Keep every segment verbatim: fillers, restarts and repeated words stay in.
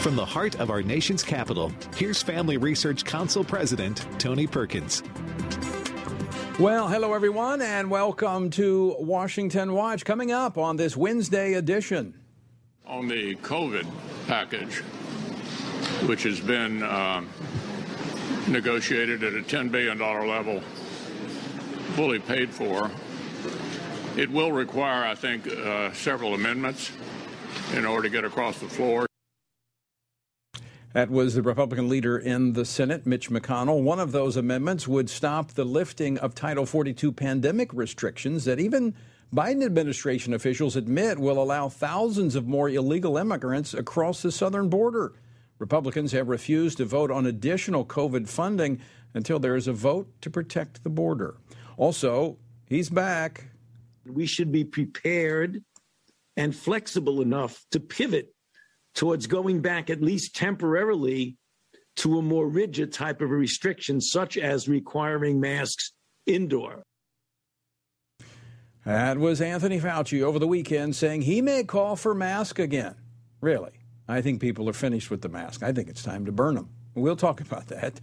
From the heart of our nation's capital, here's Family Research Council President Tony Perkins. Well, hello, everyone, and welcome to Washington Watch. Coming up on this Wednesday edition. On the COVID package, which has been uh, negotiated at a ten billion dollars level, fully paid for, it will require, I think, uh, several amendments in order to get across the floor. That was the Republican leader in the Senate, Mitch McConnell. One of those amendments would stop the lifting of Title forty-two pandemic restrictions that even Biden administration officials admit will allow thousands of more illegal immigrants across the southern border. Republicans have refused to vote on additional COVID funding until there is a vote to protect the border. Also, he's back. We should be prepared and flexible enough to pivot towards going back, at least temporarily, to a more rigid type of restriction, such as requiring masks indoor. That was Anthony Fauci over the weekend saying he may call for mask again. Really, I think people are finished with the mask. I think it's time to burn them. We'll talk about that.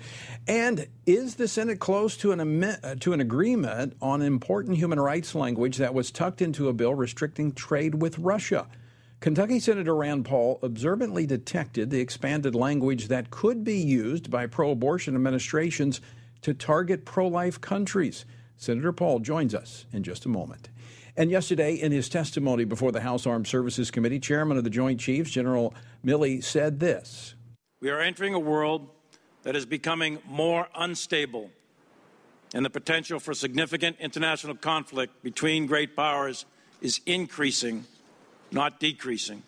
And is the Senate close to an am- to an agreement on important human rights language that was tucked into a bill restricting trade with Russia? Kentucky Senator Rand Paul observantly detected the expanded language that could be used by pro-abortion administrations to target pro-life countries. Senator Paul joins us in just a moment. And yesterday, in his testimony before the House Armed Services Committee, Chairman of the Joint Chiefs, General Milley, said this. We are entering a world that is becoming more unstable, and the potential for significant international conflict between great powers is increasing, not decreasing.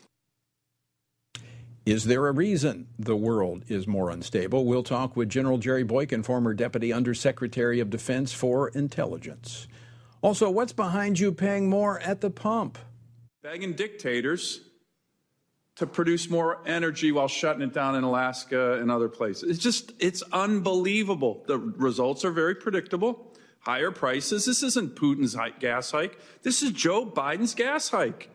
Is there a reason the world is more unstable? We'll talk with General Jerry Boykin, former Deputy Undersecretary of Defense for Intelligence. Also, what's behind you paying more at the pump? Begging dictators to produce more energy while shutting it down in Alaska and other places. It's just, it's unbelievable. The results are very predictable. Higher prices. This isn't Putin's gas hike. This is Joe Biden's gas hike.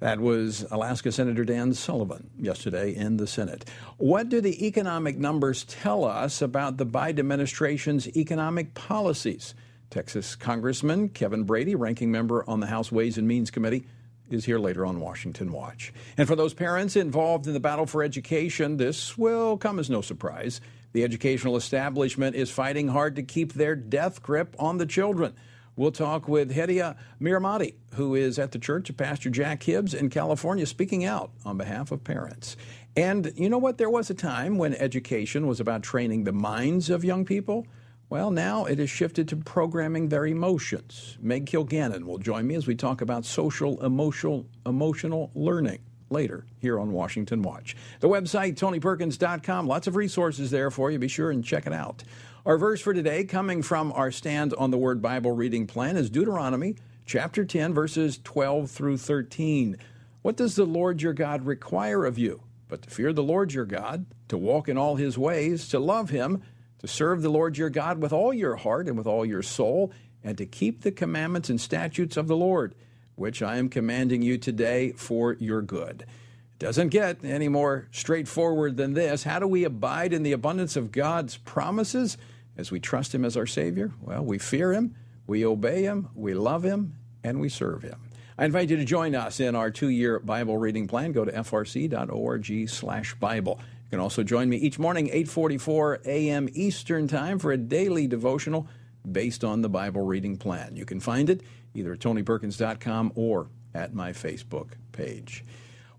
That was Alaska Senator Dan Sullivan yesterday in the Senate. What do the economic numbers tell us about the Biden administration's economic policies? Texas Congressman Kevin Brady, ranking member on the House Ways and Means Committee, is here later on Washington Watch. And for those parents involved in the battle for education, this will come as no surprise. The educational establishment is fighting hard to keep their death grip on the children. We'll talk with Hedia Miramati, who is at the church of Pastor Jack Hibbs in California, speaking out on behalf of parents. And you know what? There was a time when education was about training the minds of young people. Well, now it has shifted to programming their emotions. Meg Kilgannon will join me as we talk about social emotional emotional learning later here on Washington Watch. The website, tony perkins dot com. Lots of resources there for you. Be sure and check it out. Our verse for today, coming from our Stand on the Word Bible reading plan, is Deuteronomy chapter ten, verses twelve through thirteen. What does the Lord your God require of you? But to fear the Lord your God, to walk in all his ways, to love him, to serve the Lord your God with all your heart and with all your soul, and to keep the commandments and statutes of the Lord, which I am commanding you today for your good. It doesn't get any more straightforward than this. How do we abide in the abundance of God's promises as we trust him as our Savior? Well, we fear him, we obey him, we love him, and we serve him. I invite you to join us in our two-year Bible reading plan. Go to f r c dot org slash Bible. You can also join me each morning, eight forty-four a.m. Eastern Time, for a daily devotional based on the Bible reading plan. You can find it either at tony perkins dot com or at my Facebook page.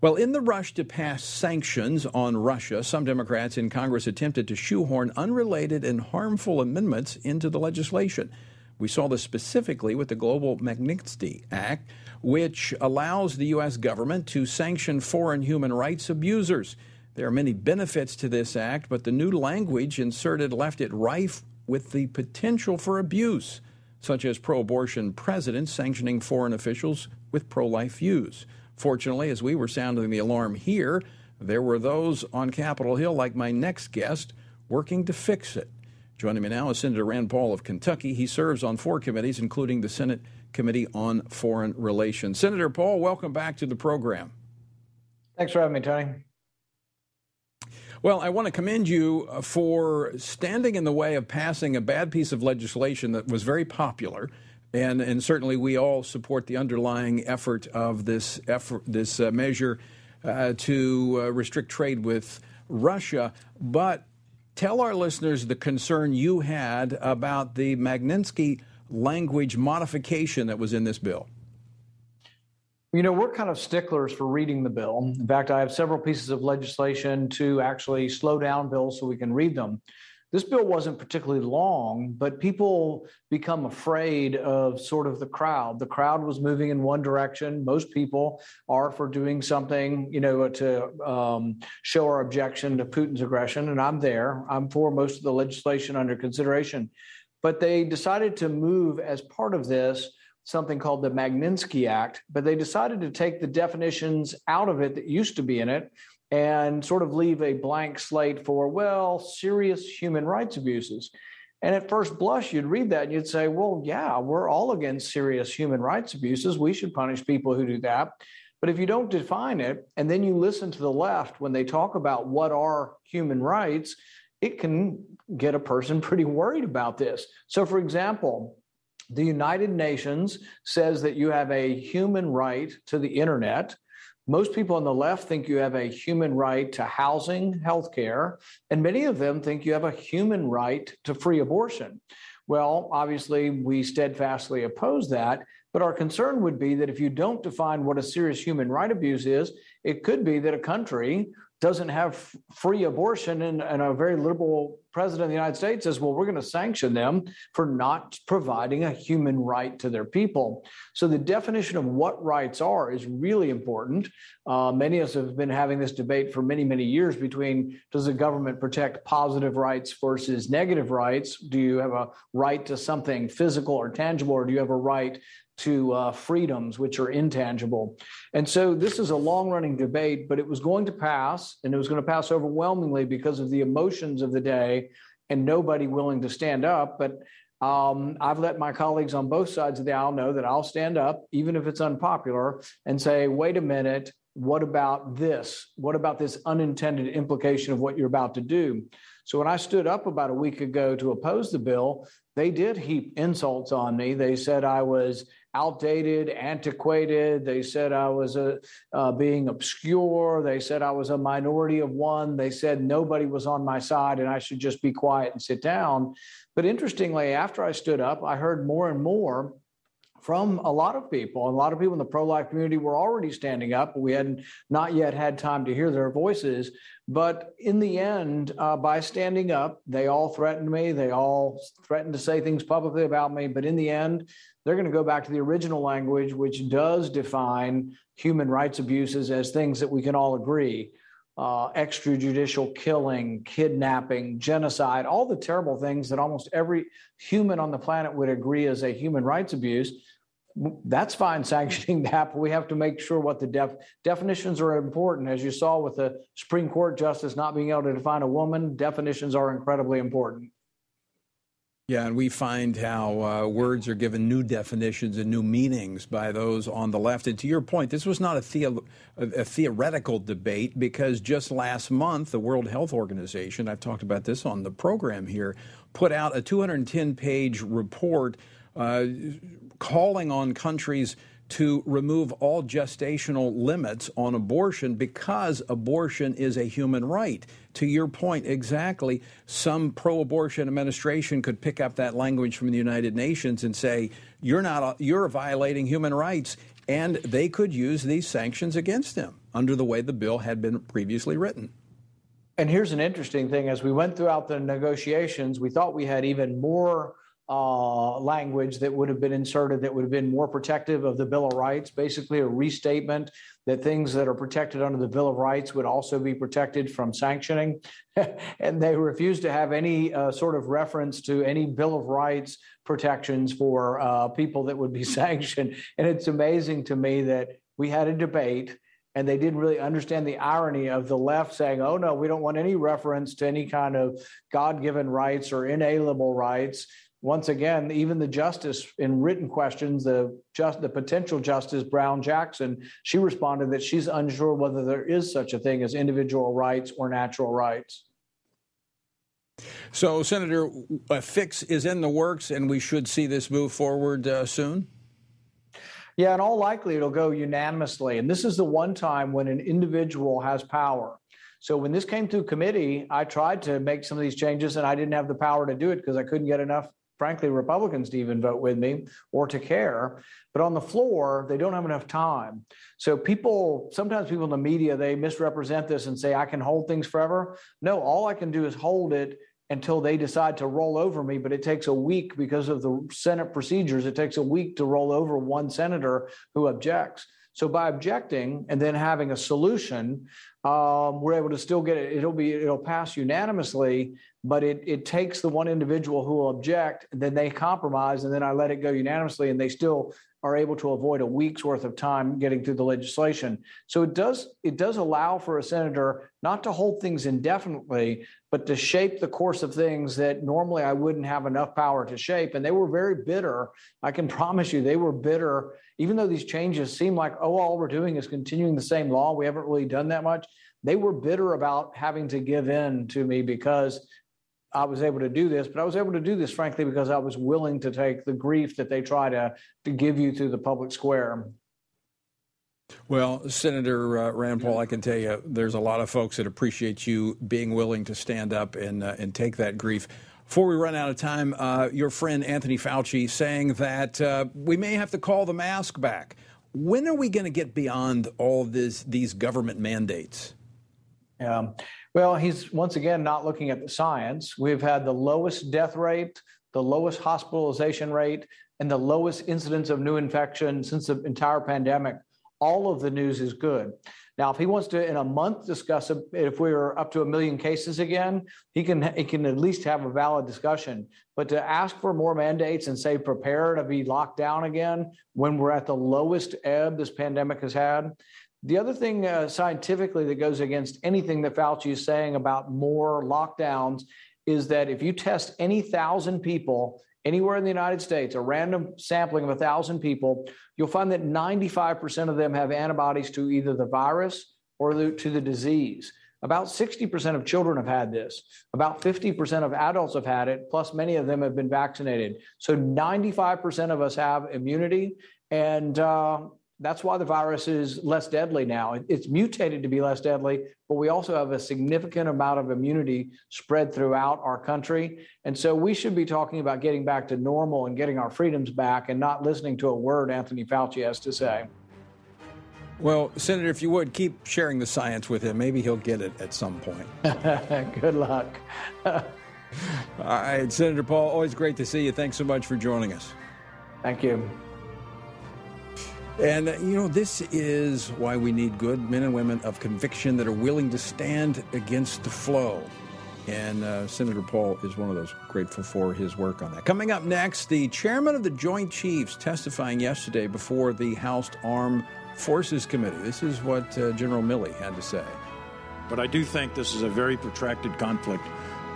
Well, in the rush to pass sanctions on Russia, some Democrats in Congress attempted to shoehorn unrelated and harmful amendments into the legislation. We saw this specifically with the Global Magnitsky Act, which allows the U S government to sanction foreign human rights abusers. There are many benefits to this act, but the new language inserted left it rife with the potential for abuse, such as pro-abortion presidents sanctioning foreign officials with pro-life views. Fortunately, as we were sounding the alarm here, there were those on Capitol Hill, like my next guest, working to fix it. Joining me now is Senator Rand Paul of Kentucky. He serves on four committees, including the Senate Committee on Foreign Relations. Senator Paul, welcome back to the program. Thanks for having me, Tony. Well, I want to commend you for standing in the way of passing a bad piece of legislation that was very popular. And, and certainly we all support the underlying effort of this effort, this uh, measure uh, to uh, restrict trade with Russia. But tell our listeners the concern you had about the Magnitsky language modification that was in this bill. You know, we're kind of sticklers for reading the bill. In fact, I have several pieces of legislation to actually slow down bills so we can read them. This bill wasn't particularly long, but people become afraid of sort of the crowd. The crowd was moving in one direction. Most people are for doing something, you know, to um, show our objection to Putin's aggression. And I'm there. I'm for most of the legislation under consideration. But they decided to move as part of this something called the Magnitsky Act, but they decided to take the definitions out of it that used to be in it and sort of leave a blank slate for, well, serious human rights abuses. And at first blush, you'd read that and you'd say, well, yeah, we're all against serious human rights abuses. We should punish people who do that. But if you don't define it, and then you listen to the left when they talk about what are human rights, it can get a person pretty worried about this. So, for example, the United Nations says that you have a human right to the internet. Most people on the left think you have a human right to housing, healthcare, and many of them think you have a human right to free abortion. Well, obviously, we steadfastly oppose that, but our concern would be that if you don't define what a serious human right abuse is, it could be that a country doesn't have free abortion, and, and a very liberal president of the United States says, well, we're going to sanction them for not providing a human right to their people. So the definition of what rights are is really important. Uh, many of us have been having this debate for many, many years between, does the government protect positive rights versus negative rights? Do you have a right to something physical or tangible, or do you have a right to uh, freedoms, which are intangible? And so this is a long-running debate, but it was going to pass, and it was going to pass overwhelmingly because of the emotions of the day and nobody willing to stand up. But um, I've let my colleagues on both sides of the aisle know that I'll stand up, even if it's unpopular, and say, wait a minute, what about this? What about this unintended implication of what you're about to do? So when I stood up about a week ago to oppose the bill, they did heap insults on me. They said I was outdated, antiquated. They said I was uh, uh, being obscure. They said I was a minority of one. They said nobody was on my side and I should just be quiet and sit down. But interestingly, after I stood up, I heard more and more from a lot of people. A lot of people in the pro-life community were already standing up, but we hadn't not yet had time to hear their voices. But in the end, uh, by standing up, they all threatened me. They all threatened to say things publicly about me. But in the end, they're going to go back to the original language, which does define human rights abuses as things that we can all agree. Uh, extrajudicial killing, kidnapping, genocide, all the terrible things that almost every human on the planet would agree is a human rights abuse. That's fine sanctioning that, but we have to make sure what the def- definitions are important. As you saw with the Supreme Court justice not being able to define a woman, definitions are incredibly important. Yeah, and we find how uh, words are given new definitions and new meanings by those on the left. And to your point, this was not a, theo- a theoretical debate, because just last month, the World Health Organization, I've talked about this on the program here, put out a two hundred ten page report uh, calling on countries to remove all gestational limits on abortion, because abortion is a human right. To your point, exactly, some pro-abortion administration could pick up that language from the United Nations and say, you're not, you're violating human rights, and they could use these sanctions against them under the way the bill had been previously written. And here's an interesting thing. As we went throughout the negotiations, we thought we had even more Uh, language that would have been inserted that would have been more protective of the Bill of Rights, basically a restatement that things that are protected under the Bill of Rights would also be protected from sanctioning. And they refused to have any uh, sort of reference to any Bill of Rights protections for uh, people that would be sanctioned. And it's amazing to me that we had a debate and they didn't really understand the irony of the left saying, oh, no, we don't want any reference to any kind of God-given rights or inalienable rights. once again, even the justice in written questions, the just the potential Justice Brown Jackson, she responded that she's unsure whether there is such a thing as individual rights or natural rights. So, Senator, a fix is in the works, and we should see this move forward uh, soon? Yeah, in all likelihood, it'll go unanimously. And this is the one time when an individual has power. So when this came through committee, I tried to make some of these changes, and I didn't have the power to do it because I couldn't get enough, frankly, Republicans to even vote with me or to care. But on the floor, they don't have enough time. So people, sometimes people in the media, they misrepresent this and say, I can hold things forever. No, all I can do is hold it until they decide to roll over me. But it takes a week because of the Senate procedures. It takes a week to roll over one senator who objects. So by objecting and then having a solution, um, we're able to still get it. It'll be it'll pass unanimously, but it it takes the one individual who will object, and then they compromise, and then I let it go unanimously, and they still are able to avoid a week's worth of time getting through the legislation. So it does it does allow for a senator not to hold things indefinitely, but to shape the course of things that normally I wouldn't have enough power to shape. And they were very bitter. I can promise you they were bitter. Even though these changes seem like, oh, all we're doing is continuing the same law, we haven't really done that much, they were bitter about having to give in to me because I was able to do this. But I was able to do this, frankly, because I was willing to take the grief that they try to, to give you through the public square. Well, Senator uh, Rand Paul, I can tell you there's a lot of folks that appreciate you being willing to stand up and, uh, and take that grief. Before we run out of time, uh, your friend Anthony Fauci saying that uh, we may have to call the mask back. When are we going to get beyond all this, these government mandates? Yeah. Well, he's once again not looking at the science. We've had the lowest death rate, the lowest hospitalization rate, and the lowest incidence of new infection since the entire pandemic. All of the news is good. Now, if he wants to, in a month, discuss if we are up to a million cases again, he can he can at least have a valid discussion. But to ask for more mandates and say prepare to be locked down again when we're at the lowest ebb this pandemic has had. The other thing uh, scientifically that goes against anything that Fauci is saying about more lockdowns is that if you test any thousand people anywhere in the United States, a random sampling of one thousand people, you'll find that ninety-five percent of them have antibodies to either the virus or the, to the disease. About sixty percent of children have had this. About fifty percent of adults have had it, plus many of them have been vaccinated. So ninety-five percent of us have immunity, and uh, that's why the virus is less deadly now. It, it's mutated to be less deadly, but we also have a significant amount of immunity spread throughout our country. And so we should be talking about getting back to normal and getting our freedoms back and not listening to a word Anthony Fauci has to say. Well, Senator, if you would, keep sharing the science with him. Maybe he'll get it at some point. Good luck. All right, Senator Paul, always great to see you. Thanks so much for joining us. Thank you. And, you know, this is why we need good men and women of conviction that are willing to stand against the flow. And uh, Senator Paul is one of those. Grateful for his work on that. Coming up next, the chairman of the Joint Chiefs testifying yesterday before the House Armed Forces Committee. This is what uh, General Milley had to say. But I do think this is a very protracted conflict.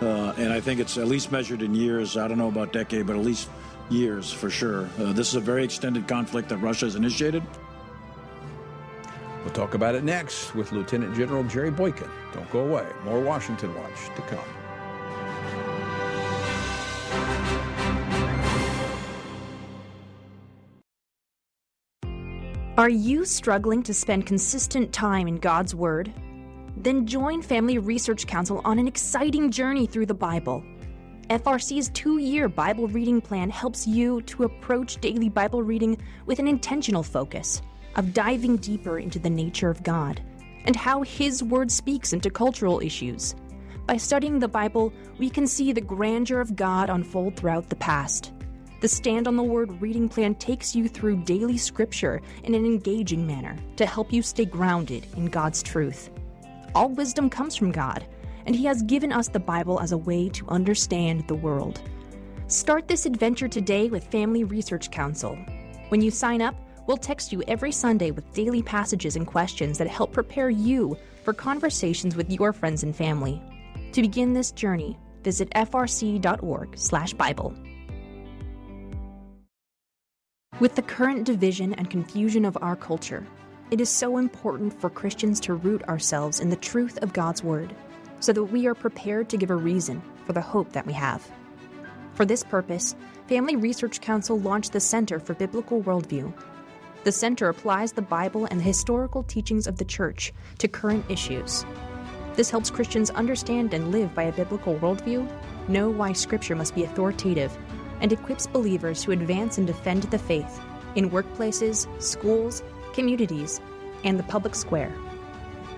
Uh, and I think it's at least measured in years. I don't know about decade, but at least years for sure. Uh, this is a very extended conflict that Russia has initiated. We'll talk about it next with Lieutenant General Jerry Boykin. Don't go away. More Washington Watch to come. Are you struggling to spend consistent time in God's Word? Then join Family Research Council on an exciting journey through the Bible. F R C's two-year Bible reading plan helps you to approach daily Bible reading with an intentional focus of diving deeper into the nature of God and how His Word speaks into cultural issues. By studying the Bible, we can see the grandeur of God unfold throughout the past. The Stand on the Word reading plan takes you through daily scripture in an engaging manner to help you stay grounded in God's truth. All wisdom comes from God, and He has given us the Bible as a way to understand the world. Start this adventure today with Family Research Council. When you sign up, we'll text you every Sunday with daily passages and questions that help prepare you for conversations with your friends and family. To begin this journey, visit f r c dot org slash Bible. With the current division and confusion of our culture, it is so important for Christians to root ourselves in the truth of God's Word, so that we are prepared to give a reason for the hope that we have. For this purpose, Family Research Council launched the Center for Biblical Worldview. The Center applies the Bible and the historical teachings of the Church to current issues. This helps Christians understand and live by a biblical worldview, know why Scripture must be authoritative, and equips believers to advance and defend the faith in workplaces, schools, communities, and the public square.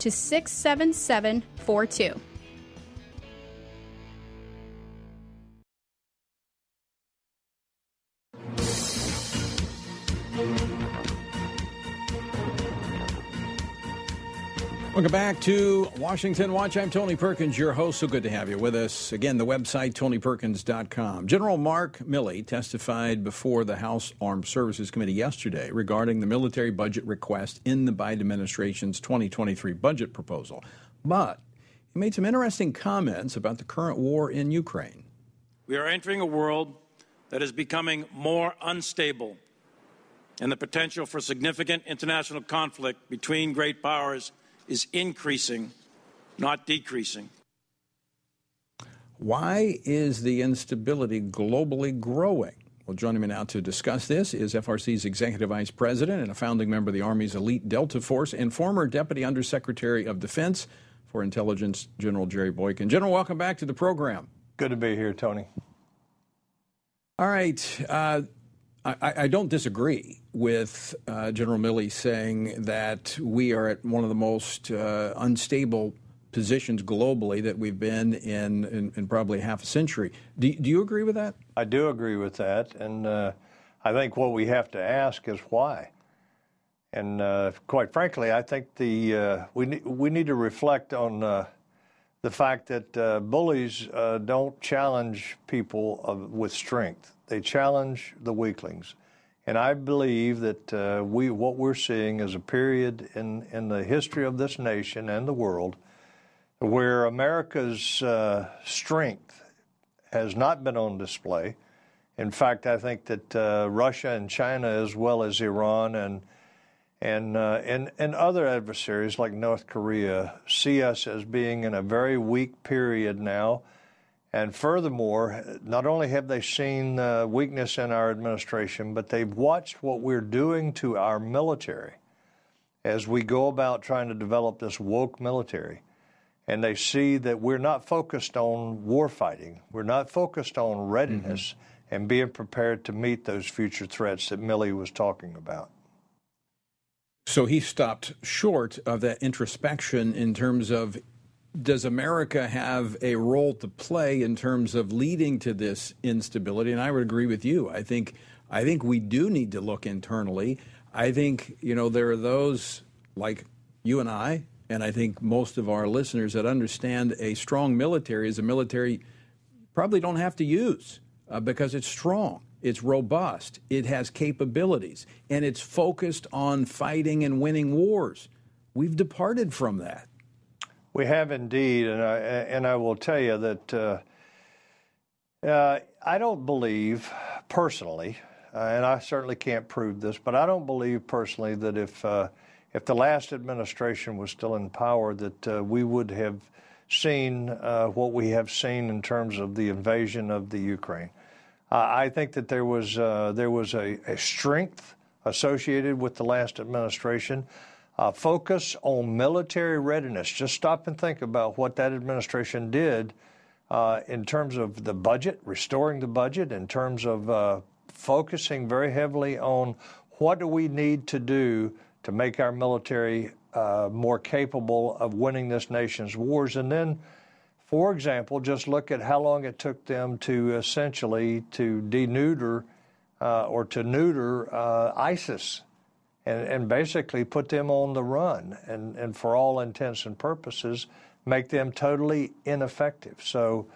to six seven seven four two. Welcome back to Washington Watch. I'm Tony Perkins, your host. So good to have you with us. Again, the website, tony perkins dot com. General Mark Milley testified before the House Armed Services Committee yesterday regarding the military budget request in the Biden administration's twenty twenty-three budget proposal. But he made some interesting comments about the current war in Ukraine. We are entering a world that is becoming more unstable, and the potential for significant international conflict between great powers is increasing, not decreasing. Why is the instability globally growing? Well, joining me now to discuss this is F R C's Executive Vice President and a founding member of the Army's elite Delta Force and former Deputy Undersecretary of Defense for Intelligence, General Jerry Boykin. General, welcome back to the program. Good to be here, Tony. All right. Uh, I, I don't disagree with uh, General Milley saying that we are at one of the most uh, unstable positions globally that we've been in, in in probably half a century. Do, do you agree with that? I do agree with that. And uh, I think what we have to ask is why. And uh, quite frankly, I think the uh, we, ne- we need to reflect on uh, the fact that uh, bullies uh, don't challenge people of, with strength. They challenge the weaklings. And I believe that uh, we what we're seeing is a period in, in the history of this nation and the world where America's uh, strength has not been on display. In fact, I think that uh, Russia and China, as well as Iran and and, uh, and and other adversaries like North Korea, see us as being in a very weak period now. And furthermore, not only have they seen uh, weakness in our administration, but they've watched what we're doing to our military as we go about trying to develop this woke military. And they see that we're not focused on war fighting. We're not focused on readiness mm-hmm. and being prepared to meet those future threats that Milley was talking about. So he stopped short of that introspection in terms of, does America have a role to play in terms of leading to this instability? And I would agree with you. I think I think we do need to look internally. I think, you know, there are those like you and I, and I think most of our listeners that understand a strong military is a military you probably don't have to use uh, because it's strong. It's robust. It has capabilities, and it's focused on fighting and winning wars. We've departed from that. We have indeed, and I, and I will tell you that uh, Uh, I don't believe personally, uh, and I certainly can't prove this, but I don't believe personally that if uh, if the last administration was still in power, that uh, we would have seen uh, what we have seen in terms of the invasion of the Ukraine. Uh, I think that there was uh, there was a, a strength associated with the last administration. Uh, focus on military readiness. Just stop and think about what that administration did uh, in terms of the budget, restoring the budget, in terms of uh, focusing very heavily on what do we need to do to make our military uh, more capable of winning this nation's wars. And then, for example, just look at how long it took them to essentially to denuder uh, or to neuter uh, ISIS. And, and basically put them on the run and, and for all intents and purposes, make them totally ineffective. So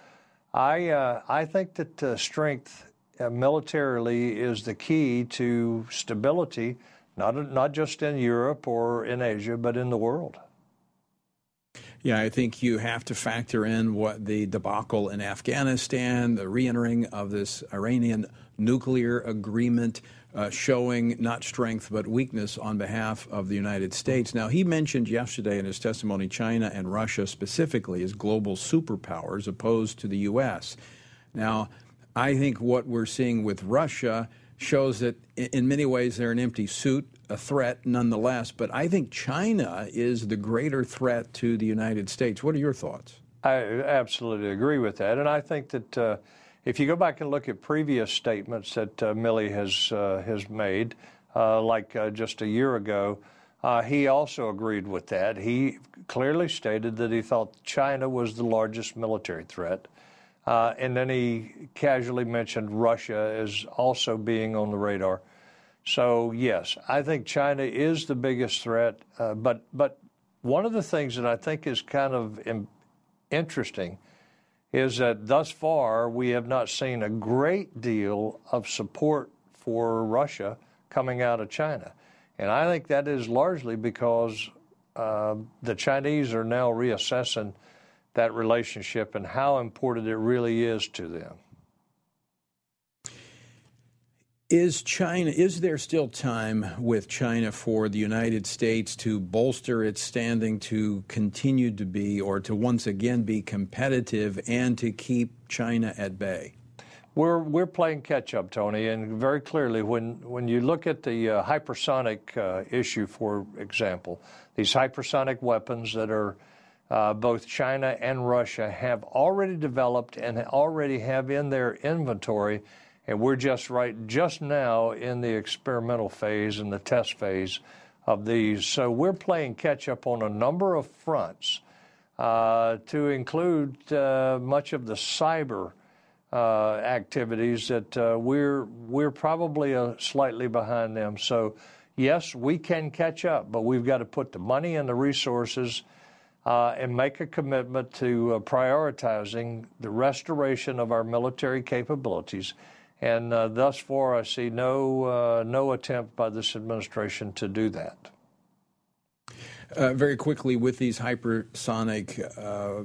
I, uh, I think that uh, strength uh, militarily is the key to stability, not, not just in Europe or in Asia, but in the world. Yeah, I think you have to factor in what the debacle in Afghanistan, the reentering of this Iranian nuclear agreement, Uh, showing not strength but weakness on behalf of the United States. Now, he mentioned yesterday in his testimony China and Russia specifically as global superpowers opposed to the U S. Now, I think what we're seeing with Russia shows that in many ways they're an empty suit, a threat nonetheless, but I think China is the greater threat to the United States. What are your thoughts? I absolutely agree with that, and I think that uh, if you go back and look at previous statements that uh, Milley has uh, has made, uh, like uh, just a year ago, uh, he also agreed with that. He clearly stated that he thought China was the largest military threat. Uh, and then he casually mentioned Russia as also being on the radar. So, yes, I think China is the biggest threat. Uh, but, but one of the things that I think is kind of interesting is that thus far we have not seen a great deal of support for Russia coming out of China. And I think that is largely because uh, the Chinese are now reassessing that relationship and how important it really is to them. Is China, is there still time with China for the United States to bolster its standing, to continue to be, or to once again be competitive and to keep China at bay? We're we're playing catch up, Tony, and very clearly when, when you look at the uh, hypersonic uh, issue, for example, these hypersonic weapons that are uh, both China and Russia have already developed and already have in their inventory. And we're just right just now in the experimental phase and the test phase of these. So we're playing catch up on a number of fronts uh, to include uh, much of the cyber uh, activities that uh, we're we're probably uh, slightly behind them. So, yes, we can catch up, but we've got to put the money and the resources Uh, and make a commitment to uh, prioritizing the restoration of our military capabilities. And uh, thus far, I see no uh, no attempt by this administration to do that. Uh, very quickly, with these hypersonic uh,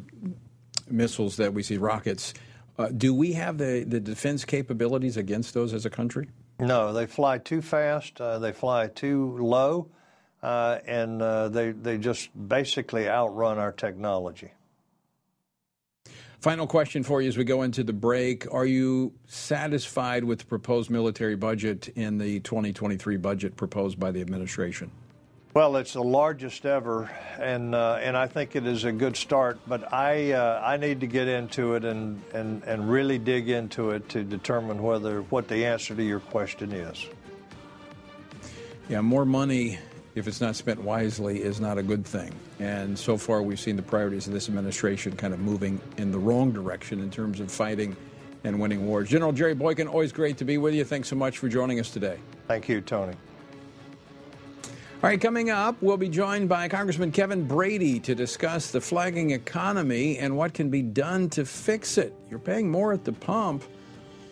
missiles that we see, rockets, uh, do we have the, the defense capabilities against those as a country? No, they fly too fast. Uh, they fly too low. Uh, and uh, they, they just basically outrun our technology. Final question for you as we go into the break. Are you satisfied with the proposed military budget in the twenty twenty-three budget proposed by the administration? Well, it's the largest ever, and uh, and I think it is a good start. But I uh, I need to get into it and, and, and really dig into it to determine whether what the answer to your question is. Yeah, more money, if it's not spent wisely, is not a good thing. And so far, we've seen the priorities of this administration kind of moving in the wrong direction in terms of fighting and winning wars. General Jerry Boykin, always great to be with you. Thanks so much for joining us today. Thank you, Tony. All right, coming up, we'll be joined by Congressman Kevin Brady to discuss the flagging economy and what can be done to fix it. You're paying more at the pump.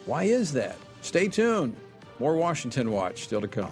Why is that? Stay tuned. More Washington Watch still to come.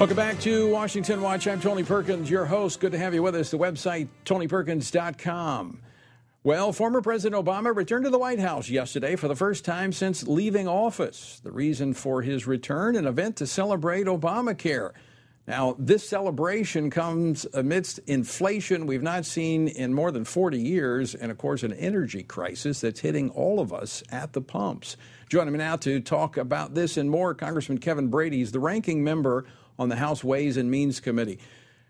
Welcome back to Washington Watch. I'm Tony Perkins, your host. Good to have you with us. The website, tony perkins dot com. Well, former President Obama returned to the White House yesterday for the first time since leaving office. The reason for his return, an event to celebrate Obamacare. Now, this celebration comes amidst inflation we've not seen in more than forty years and, of course, an energy crisis that's hitting all of us at the pumps. Joining me now to talk about this and more, Congressman Kevin Brady. He's the ranking member on the House Ways and Means Committee.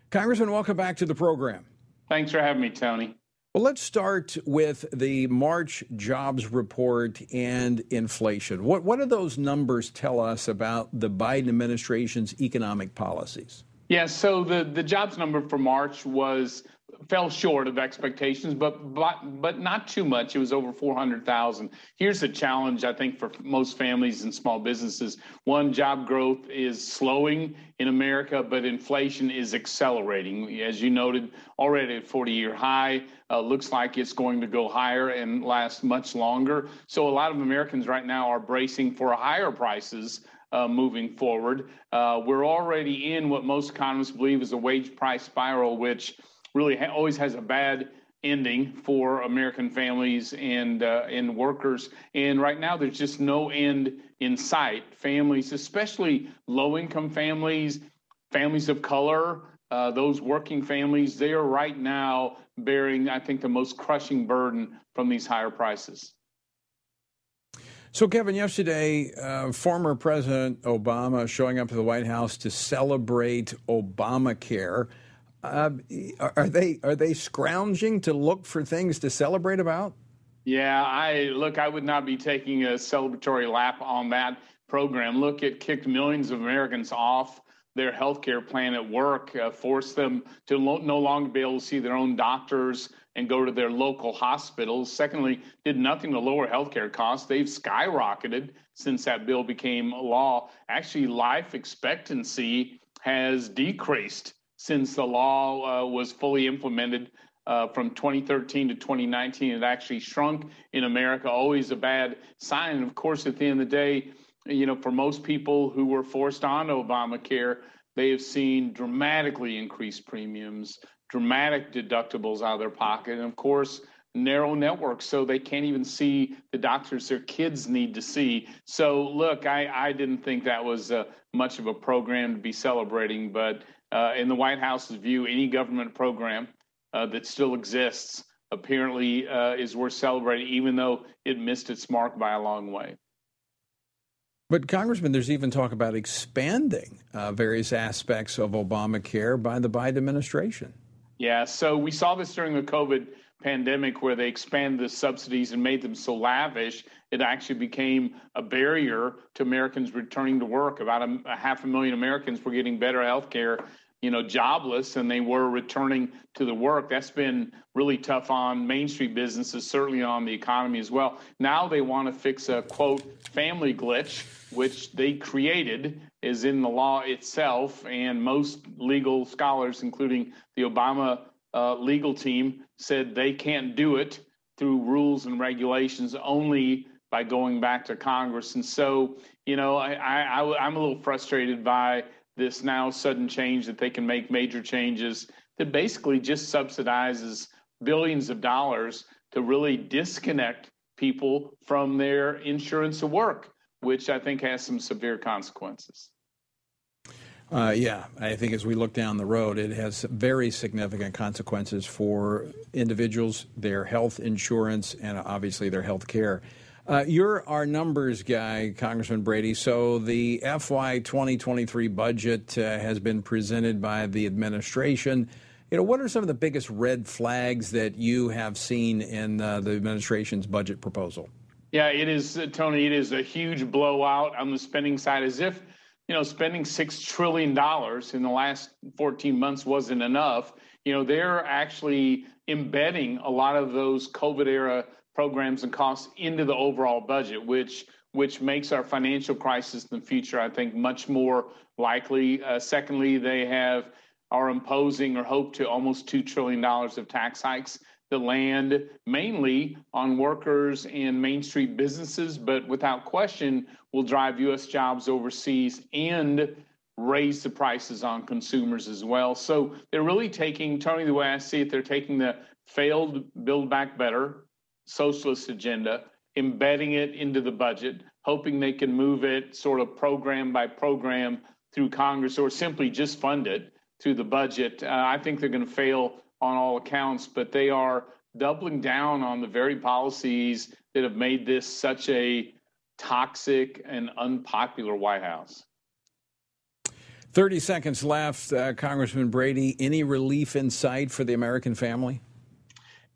Congressman, welcome back to the program. Thanks for having me, Tony. Well, let's start with the March jobs report and inflation. What what do those numbers tell us about the Biden administration's economic policies? Yeah, so the, the jobs number for March was fell short of expectations, but, but but not too much. It was over four hundred thousand. Here's the challenge, I think, for most families and small businesses. One, job growth is slowing in America, but inflation is accelerating. As you noted, already at forty-year high, uh, looks like it's going to go higher and last much longer. So a lot of Americans right now are bracing for higher prices Uh, moving forward. Uh, we're already in what most economists believe is a wage price spiral, which really ha- always has a bad ending for American families and, uh, and workers. And right now, there's just no end in sight. Families, especially low-income families, families of color, uh, those working families, they are right now bearing, I think, the most crushing burden from these higher prices. So, Kevin, yesterday, uh, former President Obama showing up to the White House to celebrate Obamacare. Uh, are they are they scrounging to look for things to celebrate about? Yeah, I look, I would not be taking a celebratory lap on that program. Look, it kicked millions of Americans off their health care plan at work, uh, forced them to lo- no longer be able to see their own doctors and go to their local hospitals. Secondly, did nothing to lower healthcare costs. They've skyrocketed since that bill became law. Actually, life expectancy has decreased since the law uh, was fully implemented uh, from twenty thirteen to twenty nineteen. It actually shrunk in America, always a bad sign. And of course, at the end of the day, you know, for most people who were forced onto Obamacare, they have seen dramatically increased premiums, dramatic deductibles out of their pocket, and of course, narrow networks, so they can't even see the doctors their kids need to see. So look, I, I didn't think that was uh, much of a program to be celebrating, but uh, in the White House's view, any government program uh, that still exists apparently uh, is worth celebrating, even though it missed its mark by a long way. But, Congressman, there's even talk about expanding uh, various aspects of Obamacare by the Biden administration. Yeah, so we saw this during the COVID pandemic where they expanded the subsidies and made them so lavish, it actually became a barrier to Americans returning to work. About a, a half a million Americans were getting better health care, you know, jobless, and they were returning to the work. That's been really tough on Main Street businesses, certainly on the economy as well. Now they want to fix a, quote, family glitch, which they created, is in the law itself. And most legal scholars, including the Obama uh, legal team, said they can't do it through rules and regulations, only by going back to Congress. And so, you know, I, I, I'm a little frustrated by this now sudden change that they can make major changes that basically just subsidizes billions of dollars to really disconnect people from their insurance of work, which I think has some severe consequences. Uh, yeah, I think as we look down the road, it has very significant consequences for individuals, their health insurance, and obviously their health care. Uh, you're our numbers guy, Congressman Brady. So the F Y twenty twenty-three budget uh, has been presented by the administration. You know, what are some of the biggest red flags that you have seen in uh, the administration's budget proposal? Yeah, it is, uh, Tony, it is a huge blowout on the spending side, as if, you know, spending six trillion dollars in the last fourteen months wasn't enough. You know, they're actually embedding a lot of those COVID-era programs and costs into the overall budget, which which makes our financial crisis in the future, I think, much more likely. Uh, secondly, they have are imposing or hope to almost two trillion dollars of tax hikes that land mainly on workers and Main Street businesses, but without question will drive U S jobs overseas and raise the prices on consumers as well. So they're really taking, Tony, the way I see it, they're taking the failed Build Back Better socialist agenda, embedding it into the budget, hoping they can move it sort of program by program through Congress or simply just fund it through the budget. Uh, I think they're going to fail on all accounts, but they are doubling down on the very policies that have made this such a toxic and unpopular White House. thirty seconds left, uh, Congressman Brady. Any relief in sight for the American family?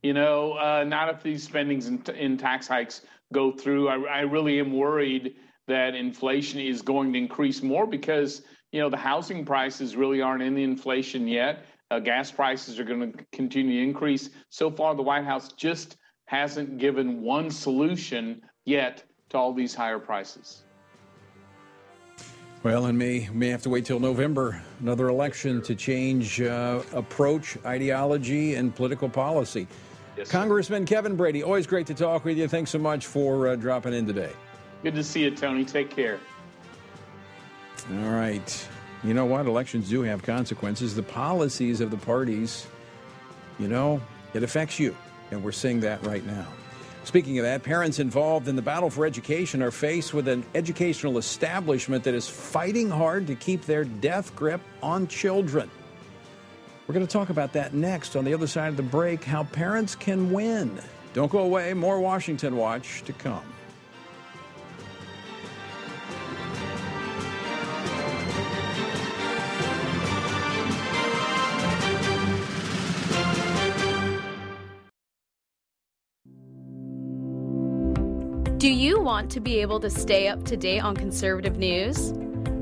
You know, uh, not if these spendings and, and tax hikes go through. I, I really am worried that inflation is going to increase more because, you know, the housing prices really aren't in the inflation yet. Uh, gas prices are going to continue to increase. So far, the White House just hasn't given one solution yet to all these higher prices. Well, and may may have to wait till November, another election, to change uh, approach, ideology, and political policy. Yes, Congressman Kevin Brady, always great to talk with you. Thanks so much for uh, dropping in today. Good to see you, Tony. Take care. All right. You know what? Elections do have consequences. The policies of the parties, you know, it affects you. And we're seeing that right now. Speaking of that, parents involved in the battle for education are faced with an educational establishment that is fighting hard to keep their death grip on children. We're going to talk about that next on the other side of the break, how parents can win. Don't go away. More Washington Watch to come. Do you want to be able to stay up to date on conservative news?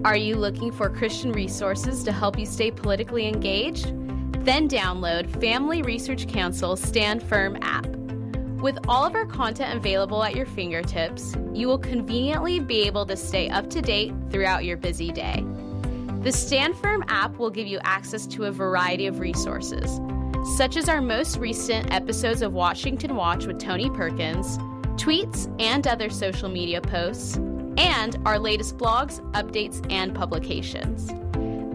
Are you looking for Christian resources to help you stay politically engaged? Then download Family Research Council's Stand Firm app. With all of our content available at your fingertips, you will conveniently be able to stay up to date throughout your busy day. The Stand Firm app will give you access to a variety of resources, such as our most recent episodes of Washington Watch with Tony Perkins, tweets and other social media posts, and our latest blogs, updates, and publications.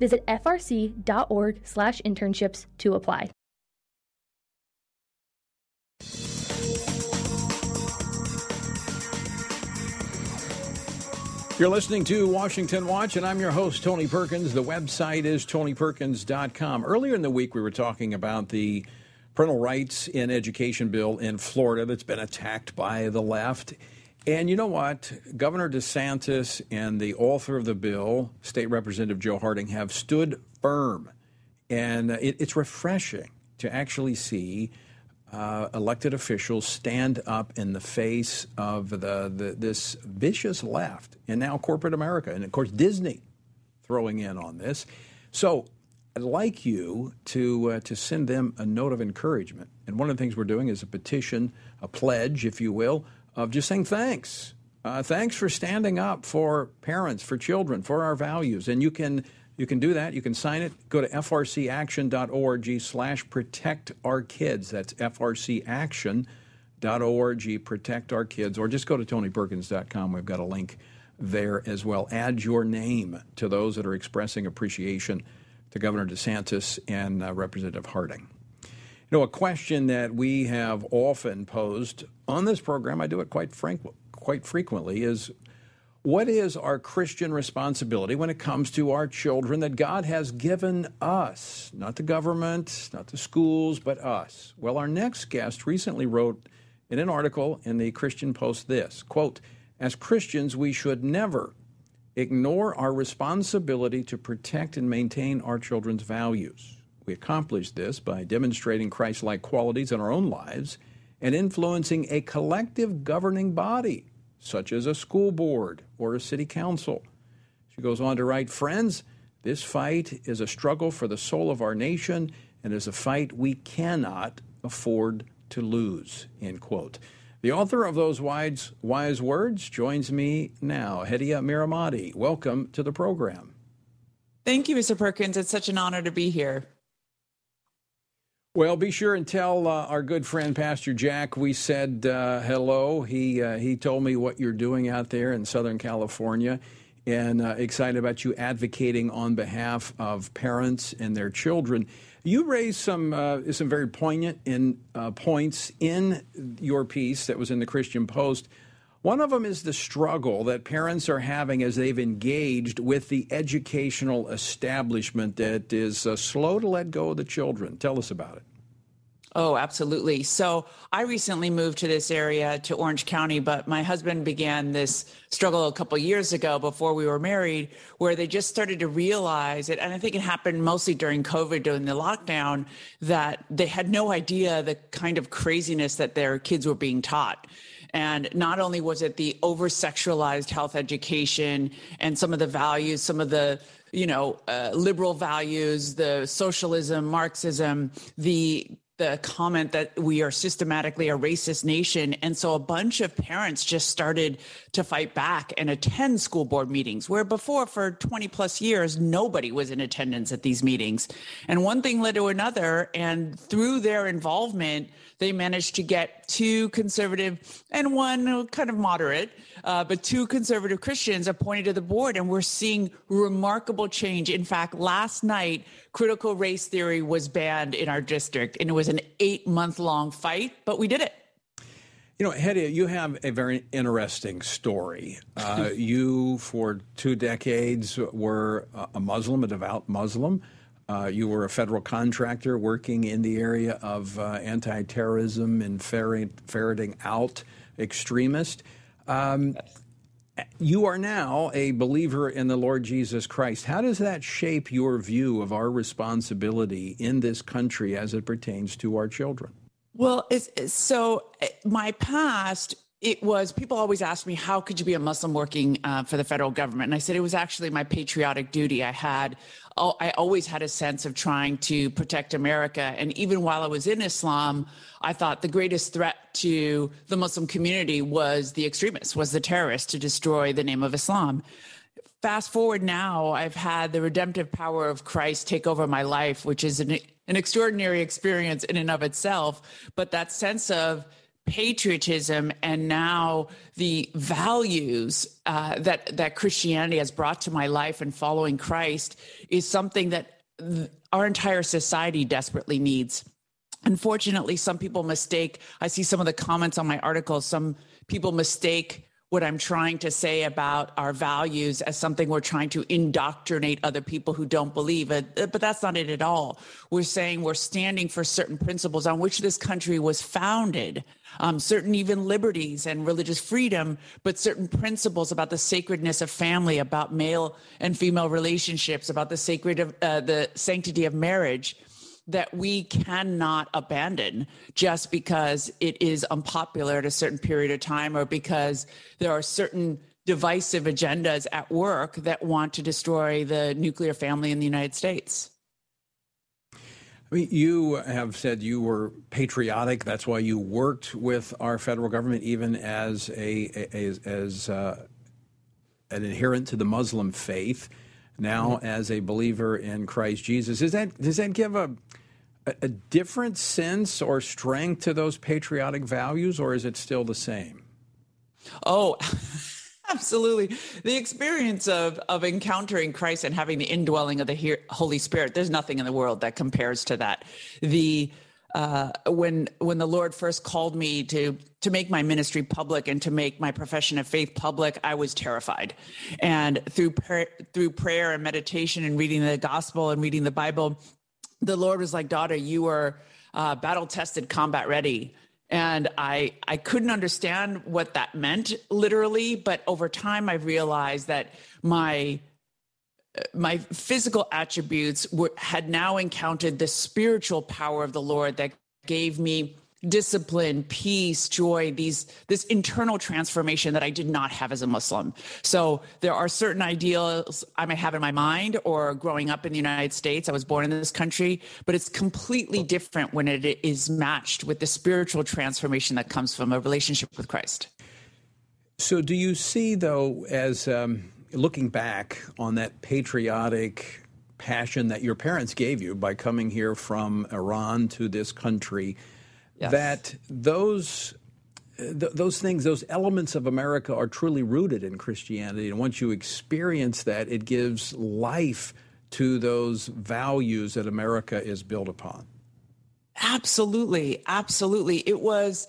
Visit f r c dot org slash internships to apply. You're listening to Washington Watch, and I'm your host, Tony Perkins. The website is tony perkins dot com. Earlier in the week, we were talking about the parental rights in education bill in Florida that's been attacked by the left. And you know what? Governor DeSantis and the author of the bill, State Representative Joe Harding, have stood firm. And it, it's refreshing to actually see Uh, elected officials stand up in the face of the, the this vicious left and now corporate America. And, of course, Disney throwing in on this. So I'd like you to uh, to send them a note of encouragement. And one of the things we're doing is a petition, a pledge, if you will, of just saying thanks. Uh, thanks for standing up for parents, for children, for our values. And you can You can do that. You can sign it. Go to f r c action dot org slash protect our kids. That's f r c action dot org, protect our kids. Or just go to tony perkins dot com. We've got a link there as well. Add your name to those that are expressing appreciation to Governor DeSantis and uh, Representative Harding. You know, a question that we have often posed on this program, I do it quite frank, quite frequently, is what is our Christian responsibility when it comes to our children that God has given us? Not the government, not the schools, but us. Well, our next guest recently wrote in an article in the Christian Post this, quote, "As Christians, we should never ignore our responsibility to protect and maintain our children's values. We accomplish this by demonstrating Christ-like qualities in our own lives and influencing a collective governing body, such as a school board or a city council." She goes on to write, "Friends, this fight is a struggle for the soul of our nation and is a fight we cannot afford to lose," end quote. The author of those wise, wise words joins me now. Hedia Miramati, welcome to the program. Thank you, Mister Perkins. It's such an honor to be here. Well, be sure and tell uh, our good friend Pastor Jack we said uh, hello. He uh, he told me what you're doing out there in Southern California, and uh, excited about you advocating on behalf of parents and their children. You raised some uh, some very poignant in, uh, points in your piece that was in the Christian Post. One of them is the struggle that parents are having as they've engaged with the educational establishment that is uh, slow to let go of the children. Tell us about it. Oh, absolutely. So I recently moved to this area, to Orange County, but my husband began this struggle a couple of years ago before we were married, where they just started to realize it. And I think it happened mostly during COVID, during the lockdown, that they had no idea the kind of craziness that their kids were being taught. And not only was it the over-sexualized health education and some of the values, some of the, you know, uh, liberal values, the socialism, Marxism, the the comment that we are systematically a racist nation. And so a bunch of parents just started to fight back and attend school board meetings, where before for twenty plus years, nobody was in attendance at these meetings. And one thing led to another. And through their involvement, they managed to get two conservative and one kind of moderate, uh, but two conservative Christians appointed to the board. And we're seeing remarkable change. In fact, last night, critical race theory was banned in our district, and it was an eight-month-long fight, but we did it. You know, Hedia, you have a very interesting story. Uh, you, for two decades, were a Muslim, a devout Muslim. Uh, you were a federal contractor working in the area of uh, anti-terrorism and ferret- ferreting out extremists. Um, yes. You are now a believer in the Lord Jesus Christ. How does that shape your view of our responsibility in this country as it pertains to our children? Well, it's, it's, so my past, it was, people always ask me, how could you be a Muslim working uh, for the federal government? And I said, it was actually my patriotic duty. I had, I always had a sense of trying to protect America. And even while I was in Islam, I thought the greatest threat to the Muslim community was the extremists, was the terrorists, to destroy the name of Islam. Fast forward now, I've had the redemptive power of Christ take over my life, which is an, an extraordinary experience in and of itself. But that sense of patriotism and now the values uh, that that Christianity has brought to my life and following Christ is something that th- our entire society desperately needs. Unfortunately, some people mistake, I see some of the comments on my article, some people mistake what I'm trying to say about our values as something we're trying to indoctrinate other people who don't believe it, but that's not it at all. We're saying we're standing for certain principles on which this country was founded, um, certain even liberties and religious freedom, but certain principles about the sacredness of family, about male and female relationships, about the sacred of uh, the sanctity of marriage, that we cannot abandon just because it is unpopular at a certain period of time or because there are certain divisive agendas at work that want to destroy the nuclear family in the United States. I mean, you have said you were patriotic. That's why you worked with our federal government, even as a as, as uh, an adherent to the Muslim faith. Now, as a believer in Christ Jesus, is that does that give a a different sense or strength to those patriotic values, or is it still the same? Oh, absolutely. The experience of of encountering Christ and having the indwelling of the Holy Spirit, there's nothing in the world that compares to that. The Uh, when when the Lord first called me to to make my ministry public and to make my profession of faith public, I was terrified. And through prayer, through prayer and meditation and reading the gospel and reading the Bible, the Lord was like, "Daughter, you are uh, battle tested, combat ready." And I I couldn't understand what that meant literally, but over time I realized that my My physical attributes were, had now encountered the spiritual power of the Lord that gave me discipline, peace, joy, these this internal transformation that I did not have as a Muslim. So there are certain ideals I may have in my mind or growing up in the United States. I was born in this country, but it's completely different when it is matched with the spiritual transformation that comes from a relationship with Christ. So do you see, though, as... Um... looking back on that patriotic passion that your parents gave you by coming here from Iran to this country, yes, that those th- those things, those elements of America are truly rooted in Christianity. And once you experience that, it gives life to those values that America is built upon. Absolutely. Absolutely. It was...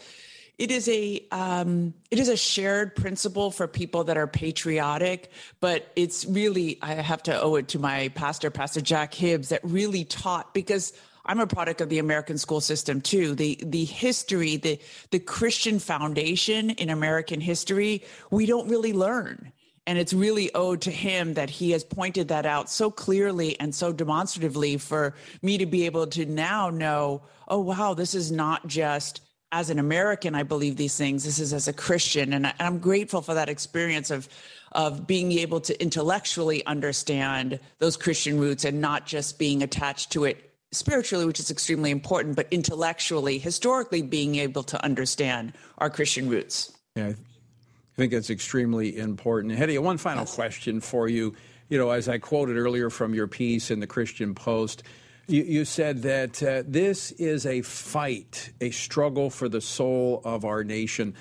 It is a um, it is a shared principle for people that are patriotic, but it's really, I have to owe it to my pastor, Pastor Jack Hibbs, that really taught, because I'm a product of the American school system too. The the history, the the Christian foundation in American history, we don't really learn. And it's really owed to him that he has pointed that out so clearly and so demonstratively for me to be able to now know, oh, wow, this is not just as an American, I believe these things. This is as a Christian. And I'm grateful for that experience of of being able to intellectually understand those Christian roots and not just being attached to it spiritually, which is extremely important, but intellectually, historically being able to understand our Christian roots. Yeah. I think that's extremely important. Hedia, one final question for you. You know, as I quoted earlier from your piece in the Christian Post, you, you said that uh, this is a fight, a struggle for the soul of our nation.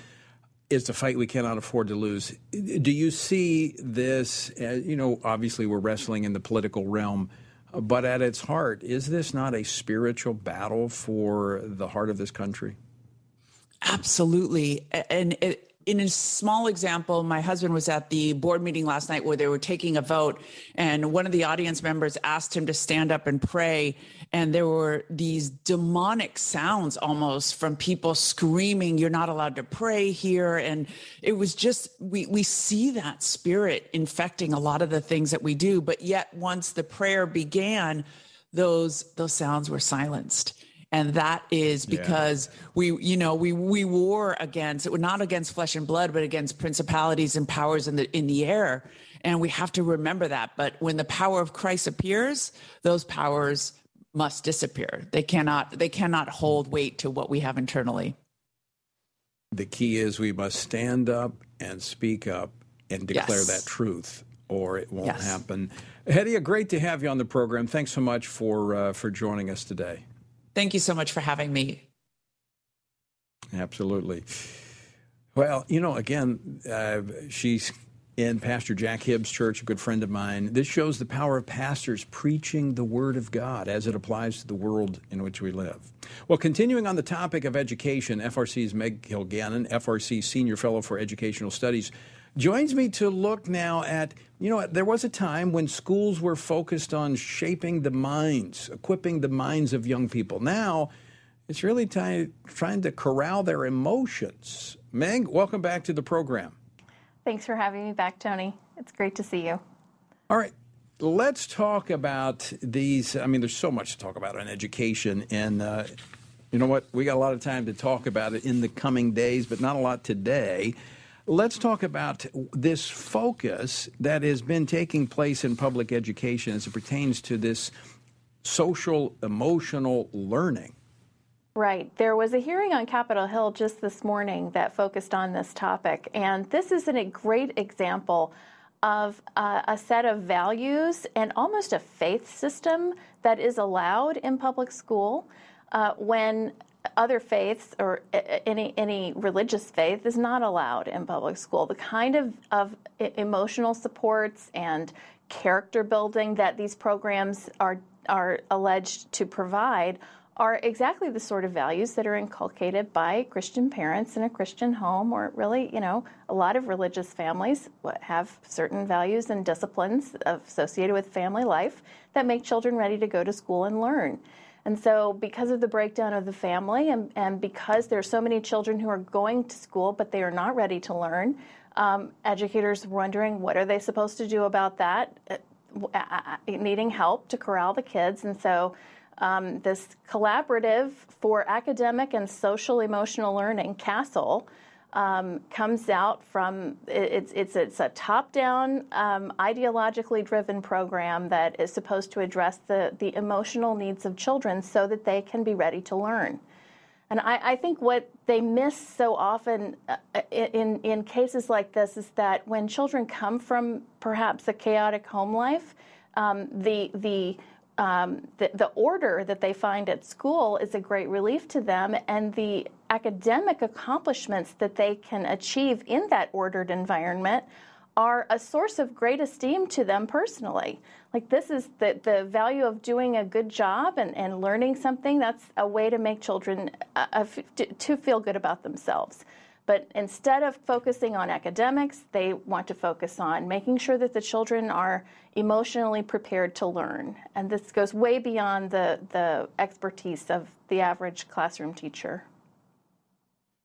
It's a fight we cannot afford to lose. Do you see this, as, you know, obviously we're wrestling in the political realm, but at its heart, is this not a spiritual battle for the heart of this country? Absolutely. And it, in a small example, my husband was at the board meeting last night where they were taking a vote, and one of the audience members asked him to stand up and pray. And there were these demonic sounds almost from people screaming, "You're not allowed to pray here." And it was just, we, we see that spirit infecting a lot of the things that we do. But yet once the prayer began, those, those sounds were silenced. And that is because yeah. we, you know, we we war against, not against flesh and blood, but against principalities and powers in the in the air. And we have to remember that. But when the power of Christ appears, those powers must disappear. They cannot they cannot hold weight to what we have internally. The key is we must stand up and speak up and declare yes. that truth, or it won't yes. happen. Hedia, great to have you on the program. Thanks so much for uh, for joining us today. Thank you so much for having me. Absolutely. Well, you know, again, uh, she's in Pastor Jack Hibbs' church, a good friend of mine. This shows the power of pastors preaching the Word of God as it applies to the world in which we live. Well, continuing on the topic of education, F R C's Meg Kilgannon, F R C Senior Fellow for Educational Studies, joins me to look now at, you know, there was a time when schools were focused on shaping the minds, equipping the minds of young people. Now, it's really t- trying to corral their emotions. Meg, welcome back to the program. Thanks for having me back, Tony. It's great to see you. All right. Let's talk about these. I mean, there's so much to talk about on education. And uh, you know what? We got a lot of time to talk about it in the coming days, but not a lot today. Let's talk about this focus that has been taking place in public education as it pertains to this social emotional learning. Right. There was a hearing on Capitol Hill just this morning that focused on this topic, and this is a great example of uh, a set of values and almost a faith system that is allowed in public school uh, when other faiths or any any religious faith is not allowed in public school. The kind of, of emotional supports and character building that these programs are are alleged to provide are exactly the sort of values that are inculcated by Christian parents in a Christian home, or really, you know, a lot of religious families have certain values and disciplines associated with family life that make children ready to go to school and learn. And so because of the breakdown of the family, and, and because there are so many children who are going to school but they are not ready to learn, um, educators wondering what are they supposed to do about that, uh, needing help to corral the kids. And so um, this collaborative for academic and social emotional learning, CASEL, um, comes out from, it's, it's, it's a top-down, um, ideologically driven program that is supposed to address the, the emotional needs of children so that they can be ready to learn. And I, I think what they miss so often in, in cases like this is that when children come from perhaps a chaotic home life, um, the, the Um, the, the order that they find at school is a great relief to them, and the academic accomplishments that they can achieve in that ordered environment are a source of great esteem to them personally. Like, this is the, the value of doing a good job and, and learning something. That's a way to make children uh, to, to feel good about themselves. But instead of focusing on academics, they want to focus on making sure that the children are emotionally prepared to learn. And this goes way beyond the, the expertise of the average classroom teacher.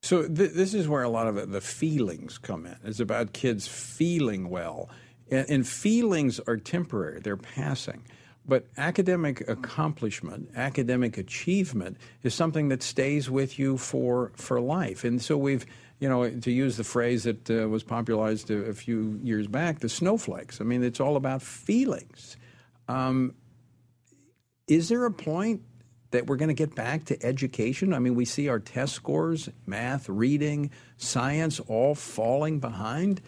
So th this is where a lot of the, the feelings come in. It's about kids feeling well. And, and feelings are temporary. They're passing. But academic accomplishment, academic achievement is something that stays with you for, for life. And so we've, you know, to use the phrase that uh, was popularized a, a few years back, the snowflakes. I mean, it's all about feelings. Um, is there a point that we're going to get back to education? I mean, we see our test scores, math, reading, science, all falling behind.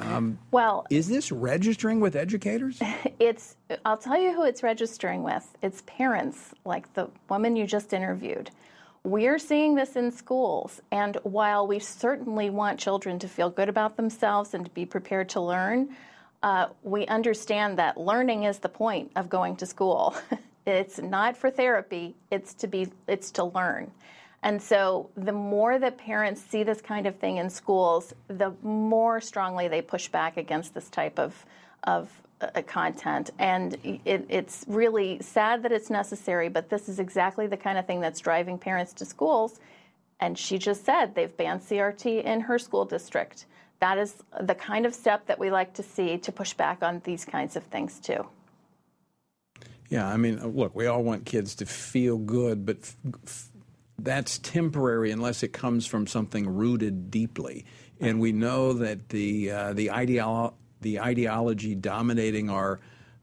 Um, well, is this registering with educators? It's, I'll tell you who it's registering with. It's parents, like the woman you just interviewed. We're seeing this in schools, and while we certainly want children to feel good about themselves and to be prepared to learn, uh, we understand that learning is the point of going to school. It's not for therapy, it's to be, it's to learn. And so the more that parents see this kind of thing in schools, the more strongly they push back against this type of, of uh, content. And it, it's really sad that it's necessary, but this is exactly the kind of thing that's driving parents to schools. And she just said they've banned C R T in her school district. That is the kind of step that we like to see to push back on these kinds of things, too. Yeah, I mean, look, we all want kids to feel good, but f f that's temporary unless it comes from something rooted deeply. And we know that the, uh, the, ideolo the ideology dominating our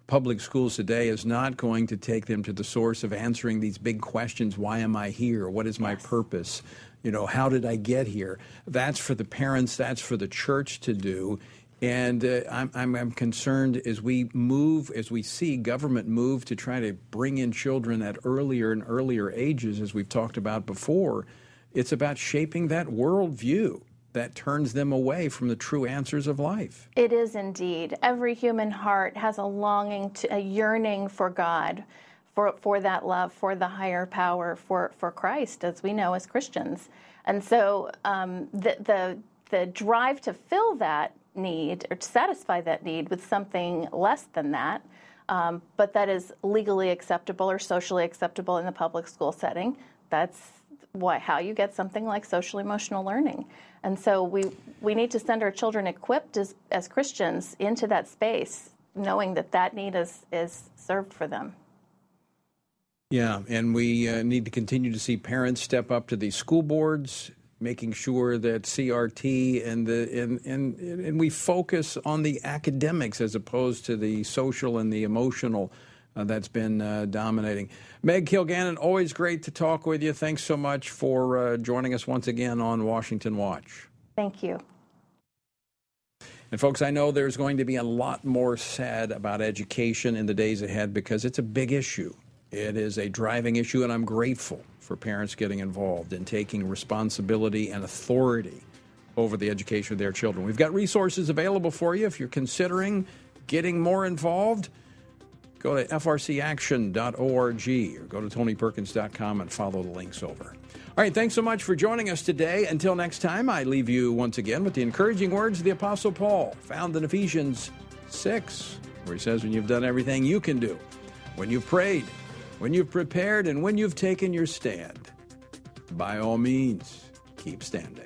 public schools today is not going to take them to the source of answering these big questions. Why am I here? What is my yes. purpose? You know, how did I get here? That's for the parents. That's for the church to do. And uh, I'm, I'm, I'm concerned as we move, as we see government move to try to bring in children at earlier and earlier ages, as we've talked about before, it's about shaping that worldview that turns them away from the true answers of life. It is indeed. Every human heart has a longing, to, a yearning for God, for, for that love, for the higher power, for, for Christ, as we know as Christians. And so um, the, the, the drive to fill that need or to satisfy that need with something less than that, um, but that is legally acceptable or socially acceptable in the public school setting. That's why, how you get something like social emotional learning. And so we we need to send our children equipped as, as Christians into that space, knowing that that need is, is served for them. Yeah, and we uh, need to continue to see parents step up to the school boards, making sure that C R T and the and, and and we focus on the academics as opposed to the social and the emotional uh, that's been uh, dominating. Meg Kilgannon, always great to talk with you. Thanks so much for uh, joining us once again on Washington Watch. Thank you. And folks, I know there's going to be a lot more said about education in the days ahead because it's a big issue. It is a driving issue, and I'm grateful for parents getting involved in taking responsibility and authority over the education of their children. We've got resources available for you if you're considering getting more involved. Go to f r c action dot org or go to tony perkins dot com and follow the links over. All right, thanks so much for joining us today. Until next time, I leave you once again with the encouraging words of the Apostle Paul, found in Ephesians six, where he says, when you've done everything you can do, when you've prayed, when you've prepared, and when you've taken your stand, by all means, keep standing.